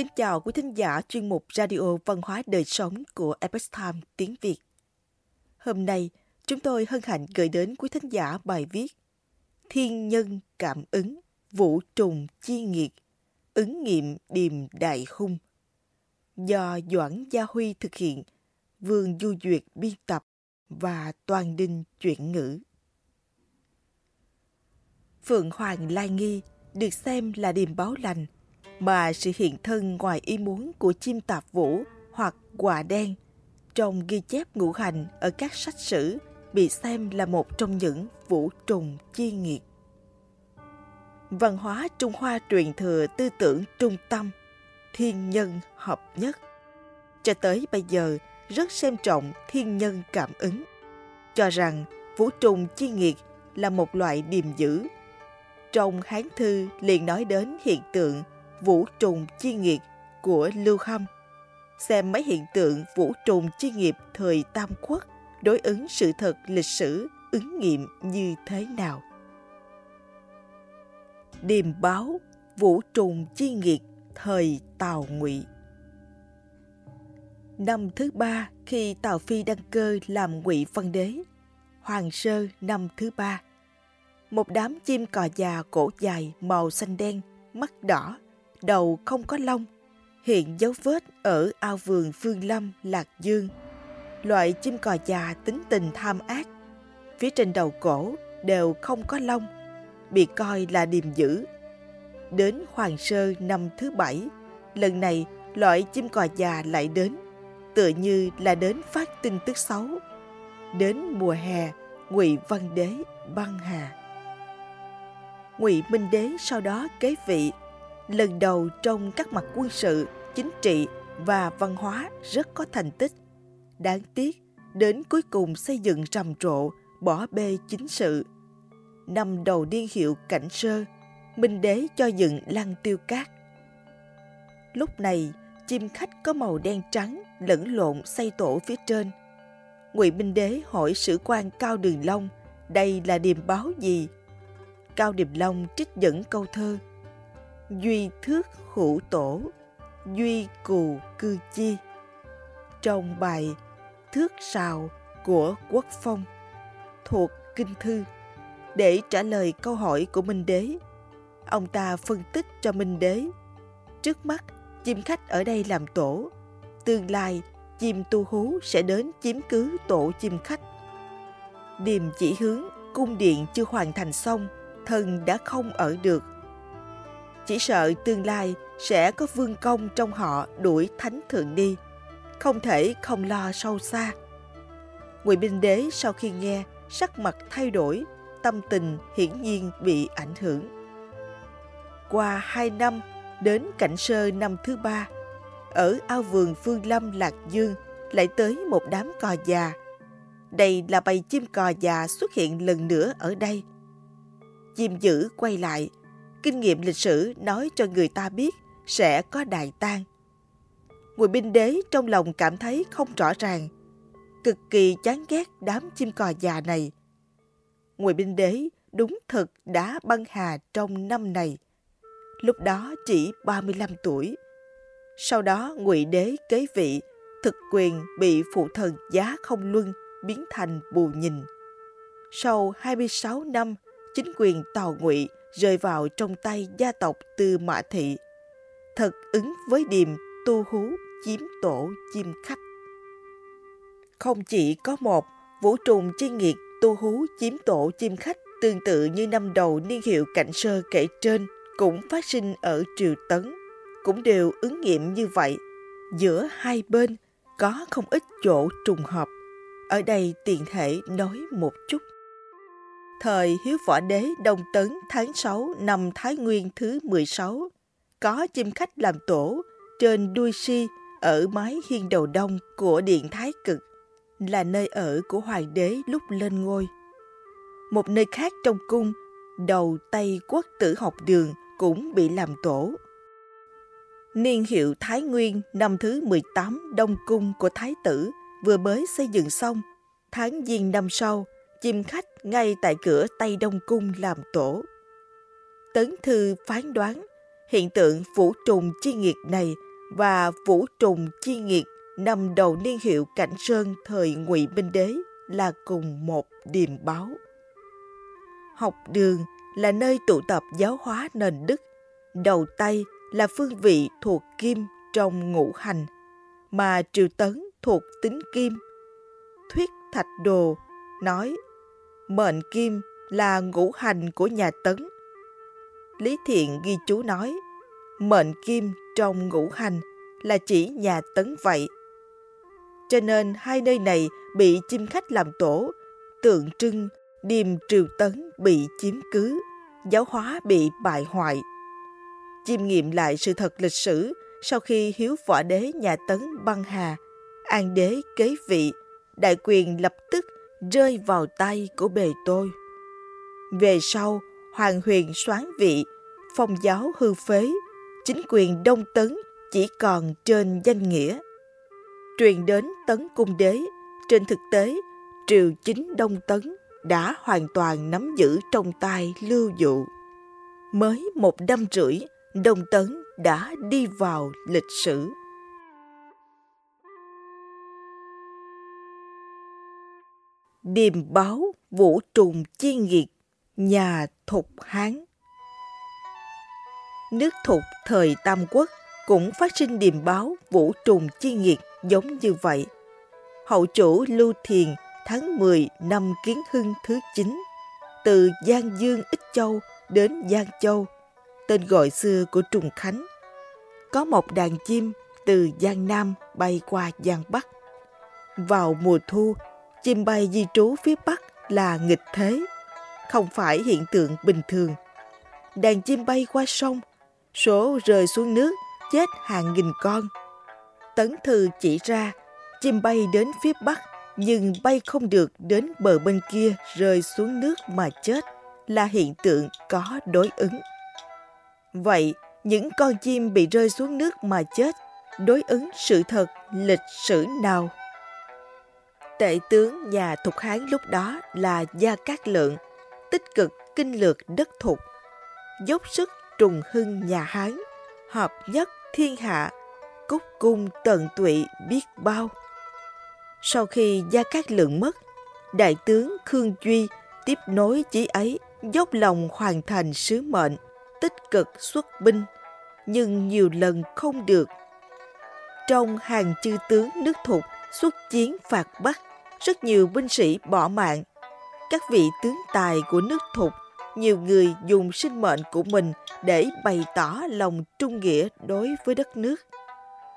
kính chào quý thính giả chuyên mục Radio Văn hóa Đời Sống của Epoch Times Tiếng Việt. Hôm nay, chúng tôi hân hạnh gửi đến quý thính giả bài viết Thiên nhân cảm ứng, vũ trùng chi nghiệt, ứng nghiệm điềm đại hung do Doãn Gia Huy thực hiện, Vương Du Duyệt biên tập và Toàn Đinh chuyển ngữ. Phượng Hoàng Lai Nghi được xem là điềm báo lành, mà sự hiện thân ngoài ý muốn của chim tạp vũ hoặc quả đen trong ghi chép ngũ hành ở các sách sử bị xem là một trong những vũ trùng chi nghiệt. Văn hóa Trung Hoa truyền thừa tư tưởng trung tâm, thiên nhân hợp nhất. Cho tới bây giờ, rất xem trọng thiên nhân cảm ứng, cho rằng vũ trùng chi nghiệt là một loại điềm dữ. Trong Hán thư liền nói đến hiện tượng vũ trùng chi nghiệt của Lưu Hâm, xem mấy hiện tượng vũ trùng chi nghiệp thời Tam Quốc đối ứng sự thật lịch sử ứng nghiệm như thế nào. Điềm báo vũ trùng chi nghiệt thời Tào Ngụy. Năm thứ ba khi Tào Phi đăng cơ làm Ngụy Văn Đế, Hoàng Sơ năm thứ ba, một đám chim cò già cổ dài màu xanh đen, mắt đỏ, đầu không có lông, hiện dấu vết ở ao vườn Phương Lâm, Lạc Dương. Loại chim cò già tính tình tham ác, phía trên đầu cổ đều không có lông, bị coi là điềm dữ. Đến Hoàng Sơ năm thứ bảy, lần này loại chim cò già lại đến, tựa như là đến phát tin tức xấu. Đến mùa hè, Ngụy Văn Đế băng hà. Ngụy Minh Đế sau đó kế vị, lần đầu trong các mặt quân sự, chính trị và văn hóa rất có thành tích. Đáng tiếc, đến cuối cùng xây dựng rầm rộ, bỏ bê chính sự. Năm đầu niên hiệu Cảnh Sơ, Minh Đế cho dựng Lăng Tiêu Cát. Lúc này, chim khách có màu đen trắng lẫn lộn xây tổ phía trên. Ngụy Minh Đế hỏi sử quan Cao Đường Long, đây là điềm báo gì? Cao Điểm Long trích dẫn câu thơ Duy thước hữu tổ, duy cù cư chi trong bài Thước Sào của Quốc Phong thuộc Kinh Thư. Để trả lời câu hỏi của Minh Đế, ông ta phân tích cho Minh Đế trước mắt chim khách ở đây làm tổ, tương lai chim tu hú sẽ đến chiếm cứ tổ chim khách. Điềm chỉ hướng cung điện chưa hoàn thành xong, thần đã không ở được. Chỉ sợ tương lai sẽ có vương công trong họ đuổi thánh thượng đi, không thể không lo sâu xa. Ngụy Minh Đế sau khi nghe, sắc mặt thay đổi, tâm tình hiển nhiên bị ảnh hưởng. Qua 2 năm, đến Cảnh Sơ năm thứ ba, ở ao vườn Phương Lâm, Lạc Dương lại tới một đám cò già. Đây là bầy chim cò già xuất hiện lần nữa ở đây. Chim dữ quay lại, kinh nghiệm lịch sử nói cho người ta biết sẽ có đại tang. Ngụy Minh Đế trong lòng cảm thấy không rõ ràng, cực kỳ chán ghét đám chim cò già này. Ngụy Minh Đế đúng thật đã băng hà trong năm này, lúc đó chỉ 35 tuổi. Sau đó Ngụy Đế kế vị, thực quyền bị phụ thần Giá Không Luân biến thành Bù Nhìn. Sau 26 năm, chính quyền Tào Ngụy rơi vào trong tay gia tộc Từ Mã Thị, thật ứng với điềm tu hú chiếm tổ chim khách. Không chỉ có một vũ trùng chi nghiệt tu hú chiếm tổ chim khách tương tự như năm đầu niên hiệu Cảnh Sơ kể trên cũng phát sinh ở triều Tấn, cũng đều ứng nghiệm như vậy. Giữa hai bên có không ít chỗ trùng hợp, ở đây tiện thể nói một chút. Thời Hiếu Võ Đế Đông Tấn tháng 6 năm Thái Nguyên thứ 16, có chim khách làm tổ trên đuôi si ở mái hiên đầu đông của Điện Thái Cực, là nơi ở của Hoàng đế lúc lên ngôi. Một nơi khác trong cung, đầu Tây Quốc Tử Học Đường cũng bị làm tổ. Niên hiệu Thái Nguyên năm thứ 18, Đông Cung của Thái Tử vừa mới xây dựng xong, tháng Giêng năm sau, chim khách ngay tại cửa Tây Đông Cung làm tổ. Tấn Thư phán đoán hiện tượng vũ trùng chi nghiệt này và Vũ Trùng Chi Nghiệt năm đầu niên hiệu Cảnh Sơn thời Ngụy Minh Đế là cùng một điềm báo. Học đường là nơi tụ tập giáo hóa nền đức, đầu tay là phương vị thuộc kim trong ngũ hành, mà Triệu Tấn thuộc tính kim. Thuyết Thạch Đồ nói mệnh kim là ngũ hành của nhà Tấn. Lý Thiện ghi chú nói mệnh kim trong ngũ hành là chỉ nhà Tấn vậy. Cho nên hai nơi này bị chim khách làm tổ, tượng trưng điềm Triều Tấn bị chiếm cứ, giáo hóa bị bại hoại. Chiêm nghiệm lại sự thật lịch sử sau khi Hiếu Võ Đế nhà Tấn băng hà, An Đế kế vị, đại quyền lập tức rơi vào tay của bề tôi. Về sau, Hoàng Huyền soán vị, phong giáo hư phế, chính quyền Đông Tấn chỉ còn trên danh nghĩa. Truyền đến Tấn Cung Đế, trên thực tế, triều chính Đông Tấn đã hoàn toàn nắm giữ trong tay Lưu Dụ. Mới 1 năm rưỡi, Đông Tấn đã đi vào lịch sử. Điềm báo Vũ Trùng Chi Nghiệt nhà Thục Hán. Nước Thục thời Tam Quốc cũng phát sinh điềm báo Vũ Trùng Chi Nghiệt giống như vậy. Hậu chủ Lưu Thiền tháng 10 năm Kiến Hưng thứ 9, từ Giang Dương Ích Châu đến Giang Châu, tên gọi xưa của Trùng Khánh, có một đàn chim từ Giang Nam bay qua Giang Bắc. Vào mùa thu, chim bay di trú phía Bắc là nghịch thế, không phải hiện tượng bình thường. Đàn chim bay qua sông, số rơi xuống nước chết hàng nghìn con. Tấn Thư chỉ ra, chim bay đến phía Bắc nhưng bay không được đến bờ bên kia rơi xuống nước mà chết là hiện tượng có đối ứng. Vậy, những con chim bị rơi xuống nước mà chết đối ứng sự thật lịch sử nào? Tể tướng nhà Thục Hán lúc đó là Gia Cát Lượng, tích cực kinh lược đất Thục, dốc sức trùng hưng nhà Hán, hợp nhất thiên hạ, cúc cung tận tụy biết bao. Sau khi Gia Cát Lượng mất, đại tướng Khương Duy tiếp nối chí ấy, dốc lòng hoàn thành sứ mệnh, tích cực xuất binh, nhưng nhiều lần không được. Trong hàng chư tướng nước Thục xuất chiến phạt Bắc, rất nhiều binh sĩ bỏ mạng. Các vị tướng tài của nước Thục, nhiều người dùng sinh mệnh của mình để bày tỏ lòng trung nghĩa đối với đất nước.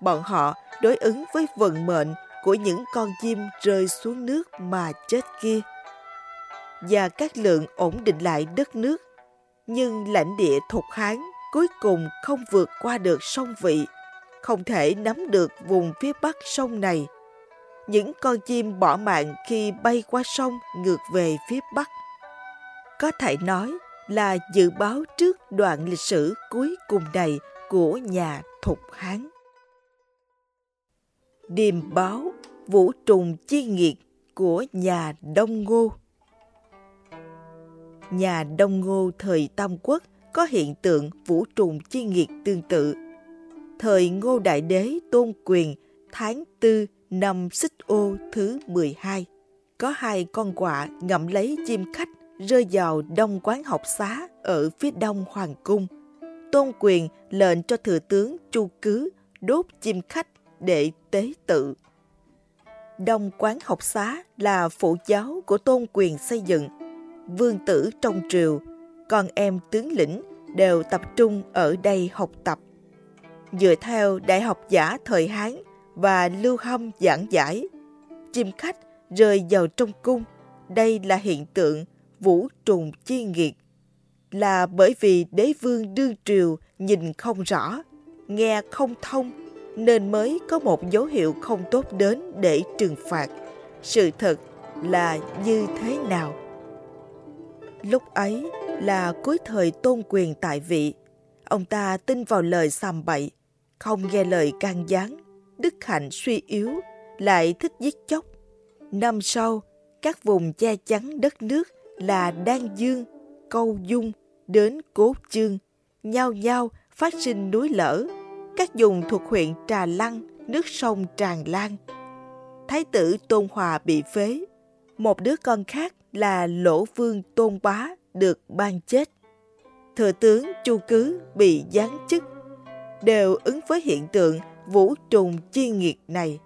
Bọn họ đối ứng với vận mệnh của những con chim rơi xuống nước mà chết kia. Và các lượng ổn định lại đất nước, nhưng lãnh địa Thục Hán cuối cùng không vượt qua được sông Vị, không thể nắm được vùng phía Bắc sông này. Những con chim bỏ mạng khi bay qua sông ngược về phía Bắc. Có thể nói là dự báo trước đoạn lịch sử cuối cùng này của nhà Thục Hán. Điềm báo Vũ Trùng Chi Nghiệt của nhà Đông Ngô. Nhà Đông Ngô thời Tam Quốc có hiện tượng Vũ Trùng Chi Nghiệt tương tự. Thời Ngô Đại Đế Tôn Quyền tháng 4 năm Xích Ô thứ 12, có 2 con quạ ngậm lấy chim khách rơi vào Đông Quán Học Xá ở phía đông Hoàng Cung. Tôn Quyền lệnh cho thừa tướng Chu Cứ đốt chim khách để tế tự. Đông Quán Học Xá là phủ giáo của Tôn Quyền xây dựng. Vương tử trong triều, con em tướng lĩnh đều tập trung ở đây học tập. Dựa theo đại học giả thời Hán và Lưu Hâm giảng giải, chim khách rơi vào trong cung, đây là hiện tượng Vũ Trùng Chi Nghiệt, là bởi vì đế vương đương triều nhìn không rõ, nghe không thông, nên mới có một dấu hiệu không tốt đến để trừng phạt. Sự thật là như thế nào? Lúc ấy là cuối thời Tôn Quyền tại vị, ông ta tin vào lời sàm bậy, không nghe lời can gián, đức hạnh suy yếu, lại thích giết chóc. Năm sau, các vùng che chắn đất nước là Đan Dương, Câu Dung đến Cố Chương, nhao nhao phát sinh núi lở, các vùng thuộc huyện Trà Lăng, nước sông tràn lan. Thái tử Tôn Hòa bị phế. Một đứa con khác là Lỗ Vương Tôn Bá được ban chết. Thừa tướng Chu Cứ bị giáng chức. Đều ứng với hiện tượng vũ trùng chi nghiệt này.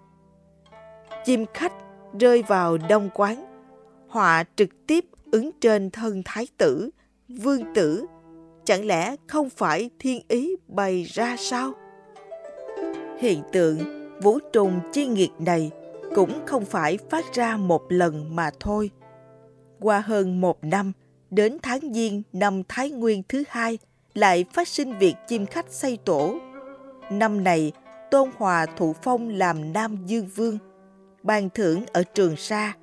Chim khách rơi vào đông quán. Họa trực tiếp ứng trên thân thái tử, vương tử. Chẳng lẽ không phải thiên ý bày ra sao? Hiện tượng vũ trùng chi nghiệt này cũng không phải phát ra một lần mà thôi. Qua hơn một năm, đến tháng Giêng năm Thái Nguyên thứ hai, lại phát sinh việc chim khách xây tổ. Năm này, Tôn Hòa thụ phong làm Nam Dương Vương, ban thưởng ở Trường Sa.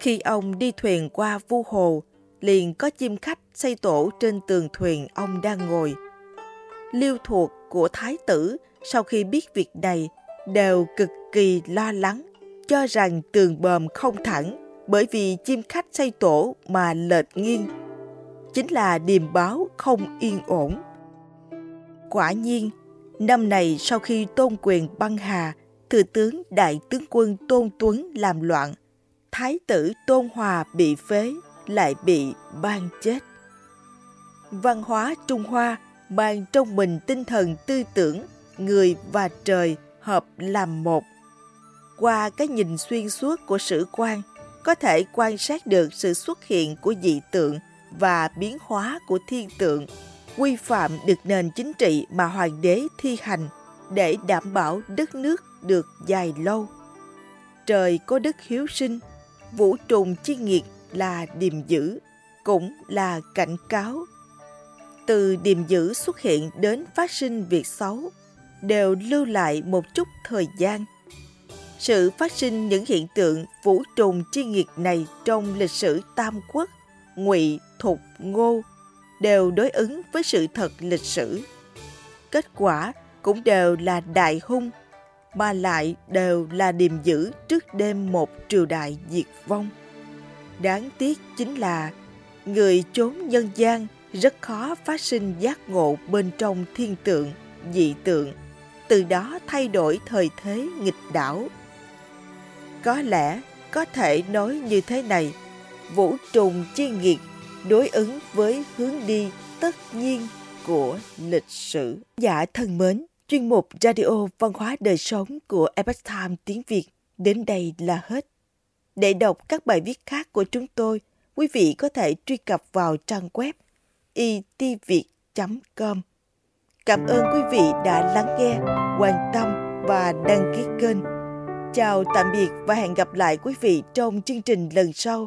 Khi ông đi thuyền qua Vu Hồ, liền có chim khách xây tổ trên tường thuyền ông đang ngồi. Liêu thuộc của thái tử sau khi biết việc này đều cực kỳ lo lắng, cho rằng tường bòm không thẳng bởi vì chim khách xây tổ mà lệch nghiêng. Chính là điềm báo không yên ổn. Quả nhiên, năm này sau khi Tôn Quyền băng hà, thừa tướng đại tướng quân Tôn Tuấn làm loạn, thái tử Tôn Hòa bị phế, lại bị ban chết. Văn hóa Trung Hoa mang trong mình tinh thần tư tưởng, người và trời hợp làm một. Qua cái nhìn xuyên suốt của sử quan, có thể quan sát được sự xuất hiện của dị tượng và biến hóa của thiên tượng, quy phạm được nền chính trị mà hoàng đế thi hành để đảm bảo đất nước được dài lâu. Trời có đức hiếu sinh, vũ trùng chi nghiệt là điềm dữ, cũng là cảnh cáo. Từ điềm dữ xuất hiện đến phát sinh việc xấu, đều lưu lại một chút thời gian. Sự phát sinh những hiện tượng vũ trùng chi nghiệt này trong lịch sử Tam Quốc, Ngụy, Thục, Ngô đều đối ứng với sự thật lịch sử. Kết quả cũng đều là đại hung, mà lại đều là điềm dữ trước đêm một triều đại diệt vong. Đáng tiếc chính là người chốn nhân gian rất khó phát sinh giác ngộ bên trong thiên tượng, dị tượng, từ đó thay đổi thời thế nghịch đảo. Có lẽ có thể nói như thế này, vũ trùng chi nghiệt đối ứng với hướng đi tất nhiên của lịch sử. Dạ thân mến, chuyên mục Radio Văn hóa Đời Sống của Epoch Times Tiếng Việt đến đây là hết. Để đọc các bài viết khác của chúng tôi, quý vị có thể truy cập vào trang web etimviet.com. Cảm ơn quý vị đã lắng nghe, quan tâm và đăng ký kênh. Chào tạm biệt và hẹn gặp lại quý vị trong chương trình lần sau.